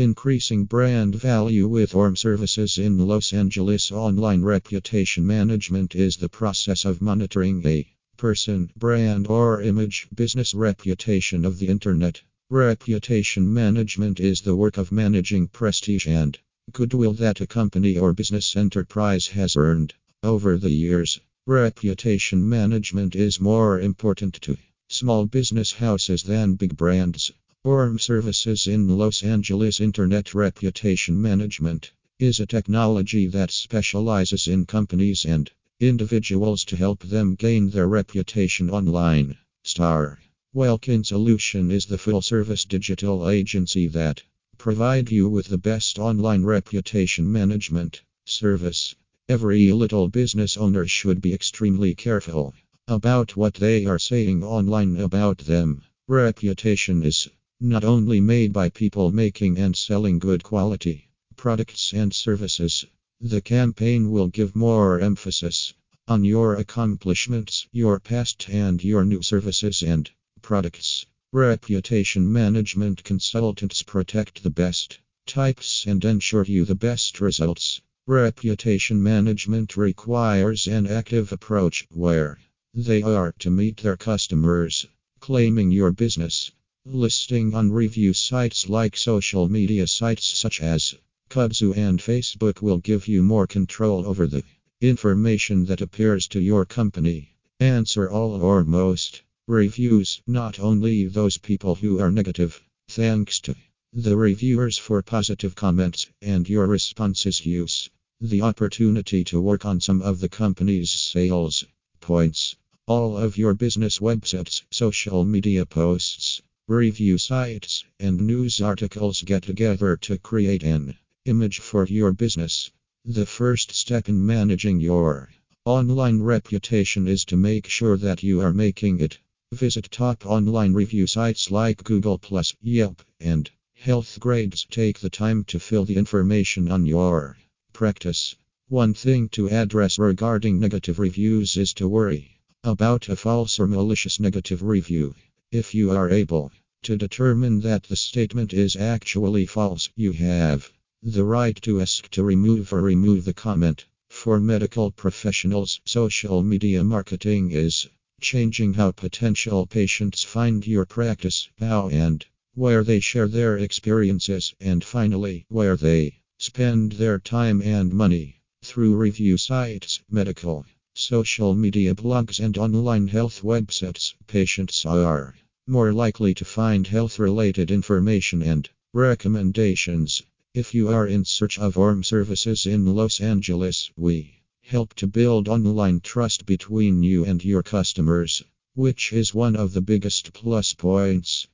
Increasing brand value with ORM services in Los Angeles. Online reputation management is the process of monitoring a person, brand, or image, business reputation of the internet. Reputation management is the work of managing prestige and goodwill that a company or business enterprise has earned over the years. Reputation management is more important to small business houses than big brands. ORM services in Los Angeles. Internet reputation management is a technology that specializes in companies and individuals to help them gain their reputation online. Welkin Solution is the full-service digital agency that provides you with the best online reputation management service. Every little business owner should be extremely careful about what they are saying online about them. Reputation is not only made by people making and selling good quality products and services. The campaign will give more emphasis on your accomplishments, your past, and your new services and products. Reputation management consultants protect the best types and ensure you the best results. Reputation management requires an active approach where they are to meet their customers, claiming your business, listing on review sites like social media sites such as Kudzu and Facebook will give you more control over the information that appears to your company. Answer all or most reviews, not only those people who are negative. Thanks to the reviewers for positive comments and your responses. Use the opportunity to work on some of the company's sales points. All of your business websites, social media posts, review sites, and news articles get together to create an image for your business. The first step in managing your online reputation is to make sure that you are making it. Visit top online review sites like Google Plus, Yelp, and HealthGrades. Take the time to fill the information on your practice. One thing to address regarding negative reviews is to worry about a false or malicious negative review. If you are able to determine that the statement is actually false, you have the right to ask to remove or remove the comment. For medical professionals, social media marketing is changing how potential patients find your practice, how and where they share their experiences, and finally, where they spend their time and money. Through review sites, medical, social media blogs, and online health websites, patients are more likely to find health-related information and recommendations. If you are in search of ORM services in Los Angeles, we help to build online trust between you and your customers, which is one of the biggest plus points.